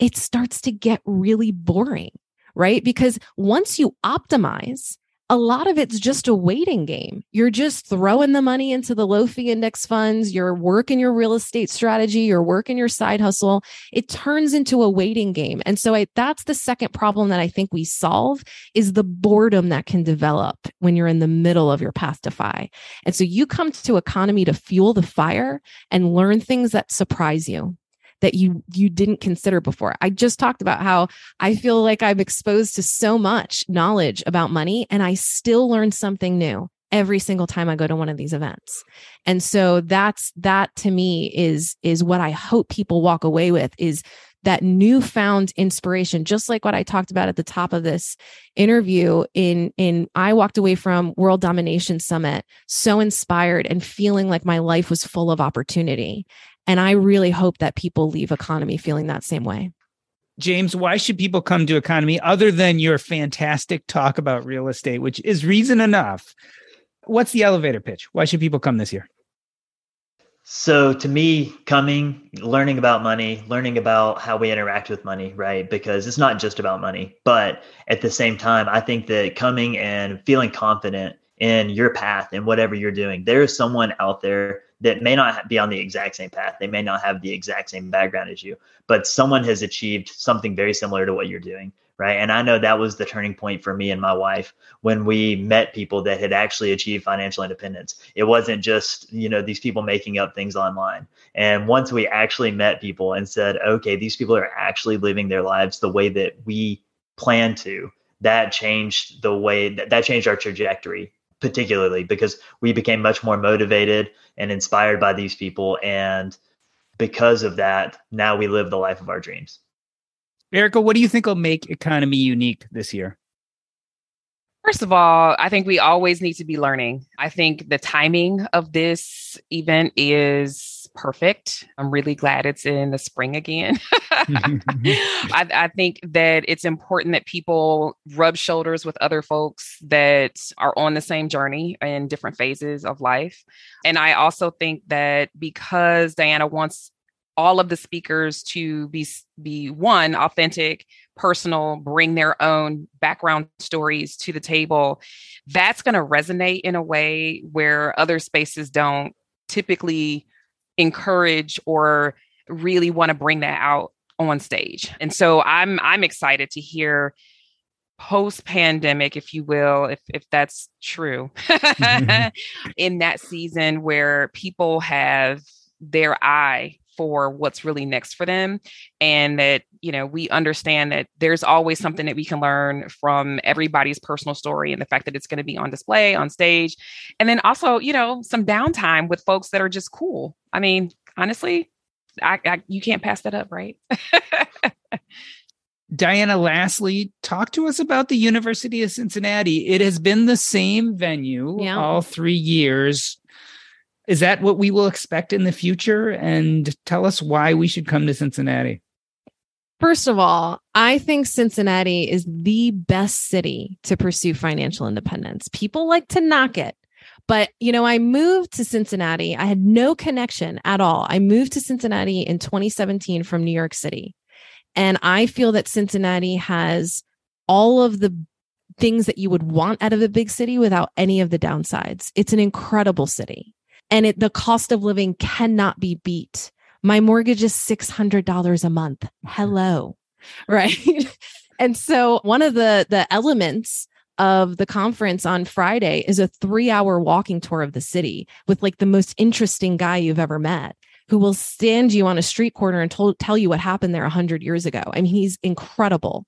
it starts to get really boring, right? Because once you optimize, a lot of it's just a waiting game. You're just throwing the money into the low fee index funds. You're working your real estate strategy. You're working your side hustle. It turns into a waiting game. And so I, that's the second problem that I think we solve, is the boredom that can develop when you're in the middle of your path to F I. And so you come to EconoMe to fuel the fire and learn things that surprise you, that you you didn't consider before. I just talked about how I feel like I'm exposed to so much knowledge about money, and I still learn something new every single time I go to one of these events. And so that's that to me is is what I hope people walk away with, is that newfound inspiration, just like what I talked about at the top of this interview. In in I walked away from World Domination Summit so inspired and feeling like my life was full of opportunity. And I really hope that people leave EconoMe feeling that same way. James, why should people come to EconoMe other than your fantastic talk about real estate, which is reason enough? What's the elevator pitch? Why should people come this year? So to me, coming, learning about money, learning about how we interact with money, right? Because it's not just about money. But at the same time, I think that coming and feeling confident in your path and whatever you're doing, there is someone out there that may not be on the exact same path. They may not have the exact same background as you, but someone has achieved something very similar to what you're doing, right? And I know that was the turning point for me and my wife when we met people that had actually achieved financial independence. It wasn't just, you know, these people making up things online. And once we actually met people and said, okay, these people are actually living their lives the way that we plan to, that changed the way that, that changed our trajectory, particularly because we became much more motivated and inspired by these people. And because of that, now we live the life of our dreams. Erica, what do you think will make EconoMe unique this year? First of all, I think we always need to be learning. I think the timing of this event is perfect. I'm really glad it's in the spring again. I, I think that it's important that people rub shoulders with other folks that are on the same journey in different phases of life. And I also think that because Diana wants all of the speakers to be, be one, authentic, personal, bring their own background stories to the table, that's going to resonate in a way where other spaces don't typically encourage or really want to bring that out on stage. And so I'm I'm excited to hear post-pandemic, if you will, if if that's true, in that season where people have their eye for what's really next for them. And that, you know, we understand that there's always something that we can learn from everybody's personal story, and the fact that it's going to be on display, on stage. And then also, you know, some downtime with folks that are just cool. I mean, honestly, I, I, you can't pass that up, right? Diana, lastly, talk to us about the University of Cincinnati. It has been the same venue yeah. all three years. Is that what we will expect in the future? And tell us why we should come to Cincinnati. First of all, I think Cincinnati is the best city to pursue financial independence. People like to knock it. But, you know, I moved to Cincinnati. I had no connection at all. I moved to Cincinnati in twenty seventeen from New York City. And I feel that Cincinnati has all of the things that you would want out of a big city without any of the downsides. It's an incredible city. And it, the cost of living cannot be beat. My mortgage is six hundred dollars a month. Hello. Right. And so one of the, the elements of the conference on Friday is a three hour walking tour of the city with like the most interesting guy you've ever met, who will stand you on a street corner and told, tell you what happened there one hundred years ago. I mean, he's incredible.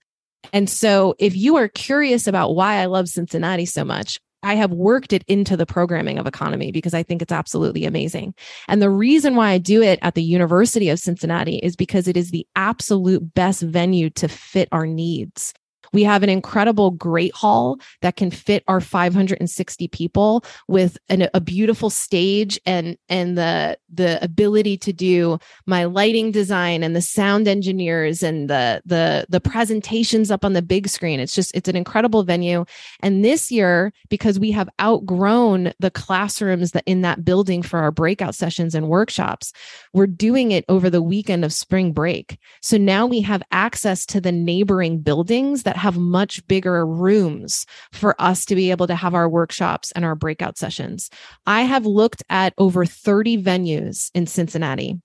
And so if you are curious about why I love Cincinnati so much, I have worked it into the programming of EconoMe because I think it's absolutely amazing. And the reason why I do it at the University of Cincinnati is because it is the absolute best venue to fit our needs. We have an incredible great hall that can fit our five hundred sixty people with an, a beautiful stage and and the the ability to do my lighting design and the sound engineers and the the the presentations up on the big screen. It's just, it's an incredible venue. And this year, because we have outgrown the classrooms that in that building for our breakout sessions and workshops, we're doing it over the weekend of spring break. So now we have access to the neighboring buildings that have much bigger rooms for us to be able to have our workshops and our breakout sessions. I have looked at over thirty venues in Cincinnati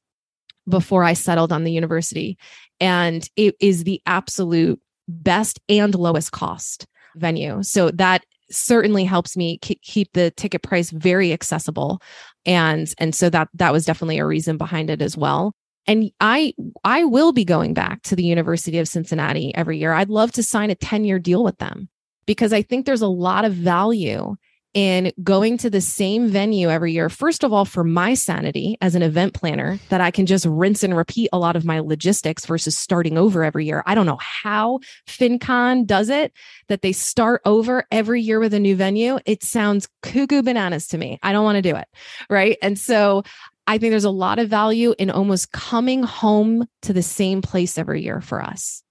before I settled on the university, and it is the absolute best and lowest cost venue. So that certainly helps me keep the ticket price very accessible. And, and so that, that was definitely a reason behind it as well. And I I will be going back to the University of Cincinnati every year. I'd love to sign a ten-year deal with them because I think there's a lot of value in going to the same venue every year. First of all, for my sanity as an event planner, that I can just rinse and repeat a lot of my logistics versus starting over every year. I don't know how FinCon does it, that they start over every year with a new venue. It sounds cuckoo bananas to me. I don't want to do it, right? And so I think there's a lot of value in almost coming home to the same place every year for us.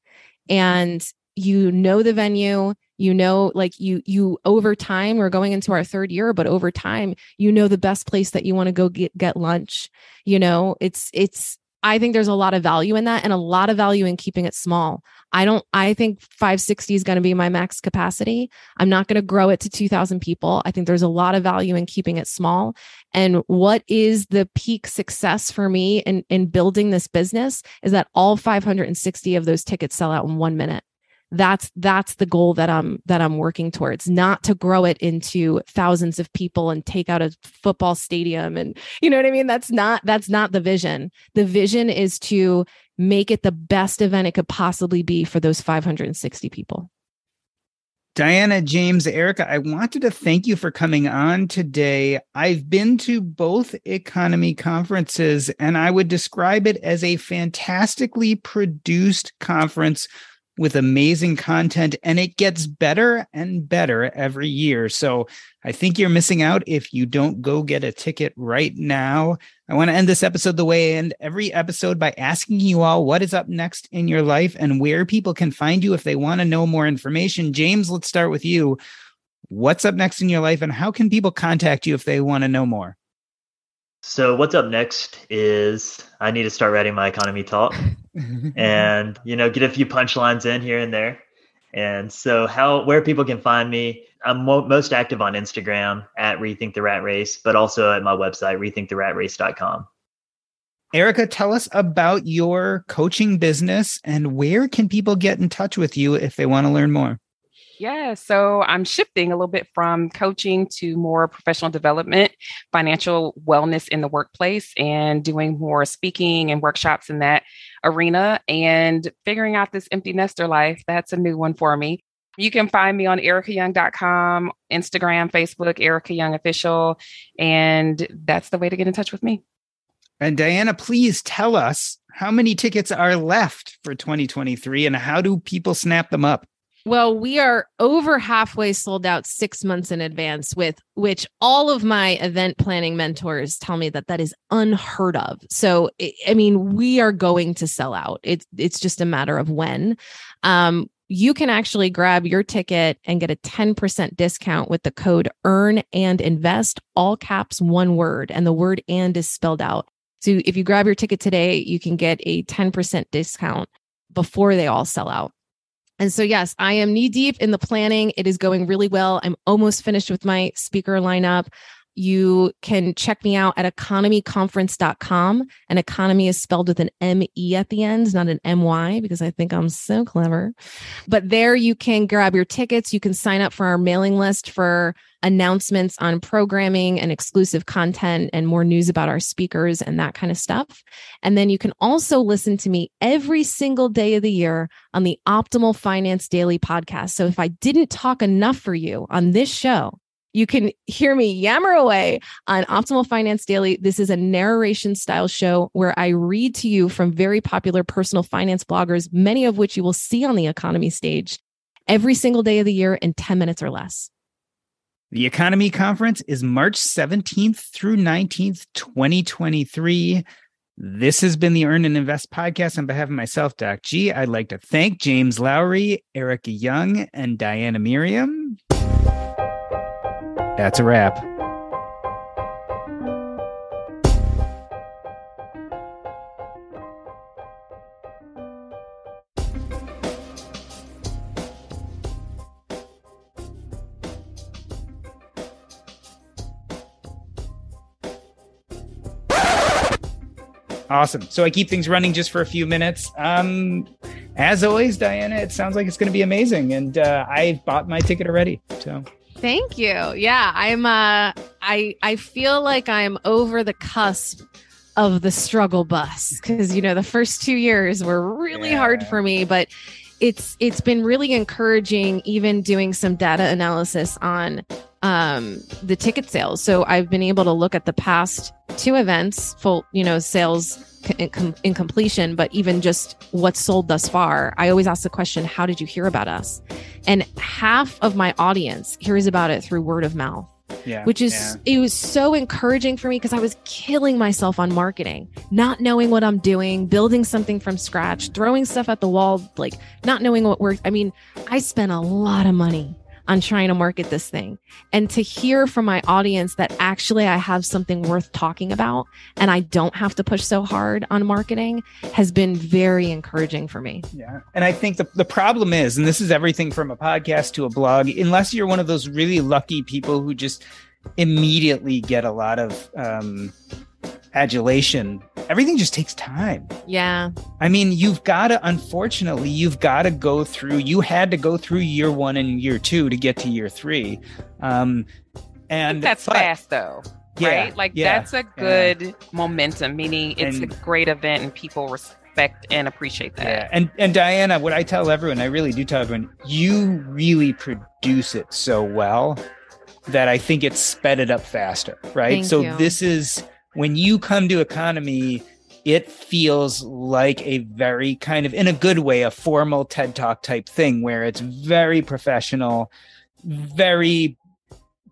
And you know the venue, you know, like you, you over time, we're going into our third year, but over time, you know, the best place that you want to go get, get lunch, you know, it's, it's, I think there's a lot of value in that and a lot of value in keeping it small. I don't, I think five sixty is going to be my max capacity. I'm not going to grow it to two thousand people. I think there's a lot of value in keeping it small. And what is the peak success for me in, in building this business is that all five hundred sixty of those tickets sell out in one minute. That's, that's the goal that I'm, that I'm working towards, not to grow it into thousands of people and take out a football stadium. And you know what I mean? That's not, that's not the vision. The vision is to make it the best event it could possibly be for those five hundred sixty people. Diana, James, Erica, I wanted to thank you for coming on today. I've been to both EconoMe conferences, and I would describe it as a fantastically produced conference with amazing content, and it gets better and better every year. So I think you're missing out if you don't go get a ticket right now. I want to end this episode the way I end every episode by asking you all what is up next in your life and where people can find you if they want to know more information. James, let's start with you. What's up next in your life, and how can people contact you if they want to know more? So what's up next is I need to start writing my EconoMe talk. And, you know, get a few punchlines in here and there. And so how, where people can find me, I'm mo- most active on Instagram at RethinkTheRatRace, but also at my website, Rethink The Rat Race dot com. Erica, tell us about your coaching business and where can people get in touch with you if they want to learn more? Yeah. So I'm shifting a little bit from coaching to more professional development, financial wellness in the workplace, and doing more speaking and workshops in that arena and figuring out this empty nester life. That's a new one for me. You can find me on erica young dot com, Instagram, Facebook, Erica Young Official. And that's the way to get in touch with me. And Diana, please tell us how many tickets are left for twenty twenty-three and how do people snap them up? Well, we are over halfway sold out six months in advance, with which all of my event planning mentors tell me that that is unheard of. So, I mean, we are going to sell out. It's, it's just a matter of when. Um, you can actually grab your ticket and get a ten percent discount with the code Earn and Invest, all caps, one word, and the word and is spelled out. So if you grab your ticket today, you can get a ten percent discount before they all sell out. And so, yes, I am knee deep in the planning. It is going really well. I'm almost finished with my speaker lineup. You can check me out at economy conference dot com. And economy is spelled with an M E at the end, not an M Y, because I think I'm so clever. But there you can grab your tickets. You can sign up for our mailing list for announcements on programming and exclusive content and more news about our speakers and that kind of stuff. And then you can also listen to me every single day of the year on the Optimal Finance Daily podcast. So if I didn't talk enough for you on this show, you can hear me yammer away on Optimal Finance Daily. This is a narration style show where I read to you from very popular personal finance bloggers, many of which you will see on the economy stage every single day of the year in ten minutes or less. The Economy Conference is March seventeenth through nineteenth, twenty twenty-three. This has been the Earn and Invest podcast. On behalf of myself, Doc G, I'd like to thank James Lowry, Erica Young, and Diana Merriam. That's a wrap. Awesome. So I keep things running just for a few minutes. Um, as always, Diana, it sounds like it's going to be amazing. And uh, I've bought my ticket already. So. Thank you. Yeah, I'm uh I I feel like I'm over the cusp of the struggle bus, cuz you know the first two years were really yeah. hard for me, but it's it's been really encouraging, even doing some data analysis on um the ticket sales. So I've been able to look at the past two events, full, you know, sales in, com- in completion, but even just what's sold thus far. I always ask the question, how did you hear about us? And half of my audience hears about it through word of mouth, yeah, which is, yeah. It was so encouraging for me because I was killing myself on marketing, not knowing what I'm doing, building something from scratch, throwing stuff at the wall, like not knowing what worked. I mean, I spent a lot of money on trying to market this thing, and to hear from my audience that actually I have something worth talking about and I don't have to push so hard on marketing has been very encouraging for me. Yeah. And I think the, the problem is, and this is everything from a podcast to a blog, unless you're one of those really lucky people who just immediately get a lot of um, adulation, everything just takes time. Yeah. I mean, you've got to, unfortunately, you've got to go through, you had to go through year one and year two to get to year three. Um, and that's but, fast though, yeah, right? Like yeah, that's a good yeah. momentum, meaning it's and, a great event and people respect and appreciate that. Yeah. And, and Diana, what I tell everyone, I really do tell everyone, you really produce it so well that I think it's sped it up faster, right? Thank so you. This is, when you come to Economy, it feels like a very kind of, in a good way, a formal TED Talk type thing where it's very professional, very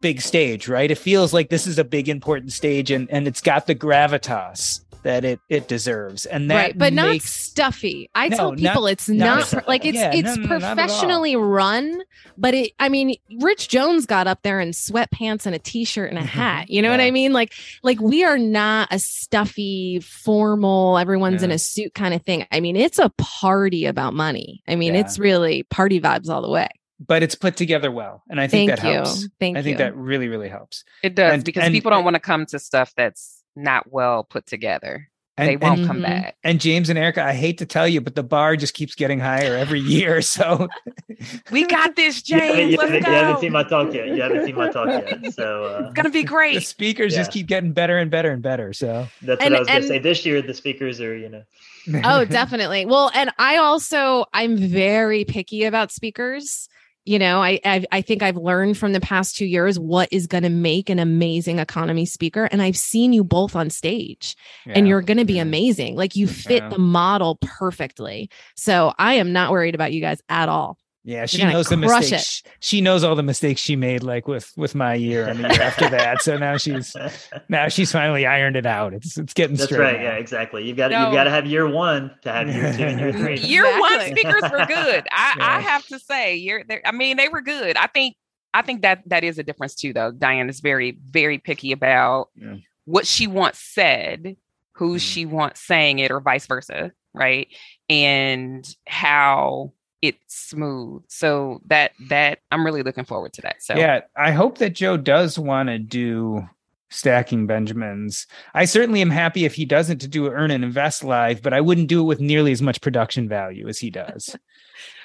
big stage, right? It feels like this is a big, important stage, and, and it's got the gravitas that it it deserves. And that right, but makes, not stuffy. I no, tell people not, it's not, not like it's yeah, it's no, no, professionally run, but it I mean, Rich Jones got up there in sweatpants and a t-shirt and a hat. You know yeah. what I mean? Like like we are not a stuffy, formal, everyone's yeah. in a suit kind of thing. I mean, it's a party about money. I mean, yeah. it's really party vibes all the way. But it's put together well. And I think Thank that you. helps. Thank I think you. that really, really helps. It does, and, because and, people don't want to come to stuff that's not well put together. And, they won't and, come back. And James and Erica, I hate to tell you, but the bar just keeps getting higher every year. So we got this, James. You haven't, Let's you go. haven't seen my talk yet. You haven't seen my talk yet. So uh, it's gonna be great. The speakers yeah. just keep getting better and better and better. So that's what and, I was and, gonna say. This year, the speakers are, you know. Oh, definitely. Well, and I also I'm very picky about speakers. You know, I, I I think I've learned from the past two years what is going to make an amazing economy speaker. And I've seen you both on stage yeah. and you're going to be amazing. Like you fit yeah. the model perfectly. So I am not worried about you guys at all. Yeah, she knows the mistakes. It. She knows all the mistakes she made, like with with my year and the year after that. So now she's now she's finally ironed it out. It's it's getting That's straight. That's right. Out. Yeah, exactly. You've got to, no. you've got to have year one to have year two and year three. Year exactly. one speakers were good. I, yeah. I have to say, year. I mean, they were good. I think I think that that is a difference too, though. Diane is very very picky about yeah. what she wants said, who she wants saying it, or vice versa, right? And how. It's smooth. So that, that I'm really looking forward to that. So yeah, I hope that Joe does want to do Stacking Benjamins. I certainly am happy if he doesn't to do Earn and Invest live, but I wouldn't do it with nearly as much production value as he does.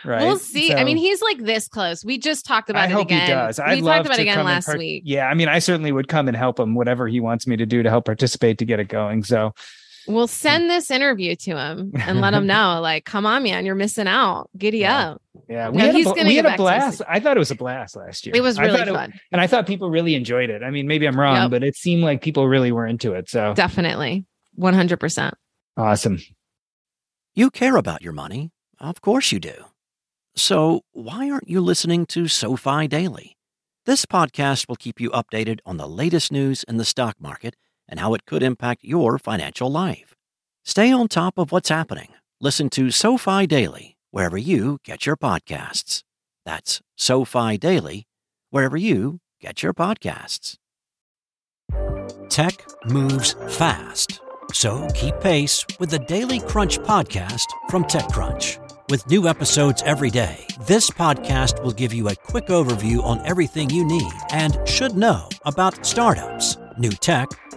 Right. We'll see. So, I mean, he's like this close. We just talked about I it hope again. He does. I'd we love talked about to it again last part- week. Yeah. I mean, I certainly would come and help him, whatever he wants me to do to help participate to get it going. So we'll send this interview to him and let him know, like, come on, man, you're missing out. Giddy yeah. up. Yeah, we no, had he's a, we had a blast. I thought it was a blast last year. It was really fun. It, and I thought people really enjoyed it. I mean, maybe I'm wrong, yep. but it seemed like people really were into it. So definitely. one hundred percent. Awesome. You care about your money. Of course you do. So why aren't you listening to SoFi Daily? This podcast will keep you updated on the latest news in the stock market and how it could impact your financial life. Stay on top of what's happening. Listen to SoFi Daily, wherever you get your podcasts. That's SoFi Daily, wherever you get your podcasts. Tech moves fast, so keep pace with the Daily Crunch podcast from TechCrunch. With new episodes every day, this podcast will give you a quick overview on everything you need and should know about startups, new tech,